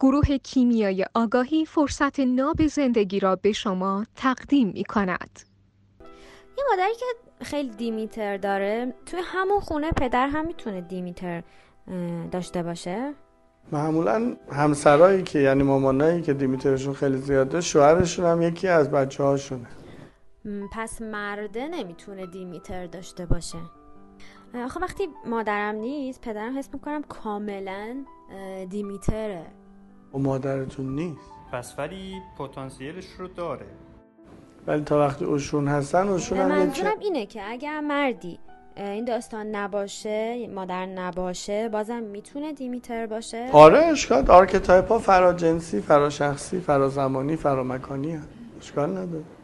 گروه کیمیای آگاهی فرصت ناب زندگی را به شما تقدیم می کند. یه مادری که خیلی دیمیتر داره، توی همون خونه پدر هم میتونه دیمیتر داشته باشه؟ معمولا همسرایی که یعنی مامانایی که دیمیترشون خیلی زیاده، شوهرشون هم یکی از بچه هاشونه. پس مرده نمیتونه دیمیتر داشته باشه. خب وقتی مادرم نیست، پدرم حس میکنم کاملا دیمیتره. و مادرتون نیست پس ولی پتانسیلش رو داره، ولی تا وقتی اوشون هستن اوشون هم منظورم اینه که اگر مردی این داستان نباشه، مادر نباشه، بازم میتونه دیمیتر باشه؟ آره اشکال، آرکتایپ ها فراجنسی، فراشخصی، فرازمانی، فرامکانی هست، اشکال نداره.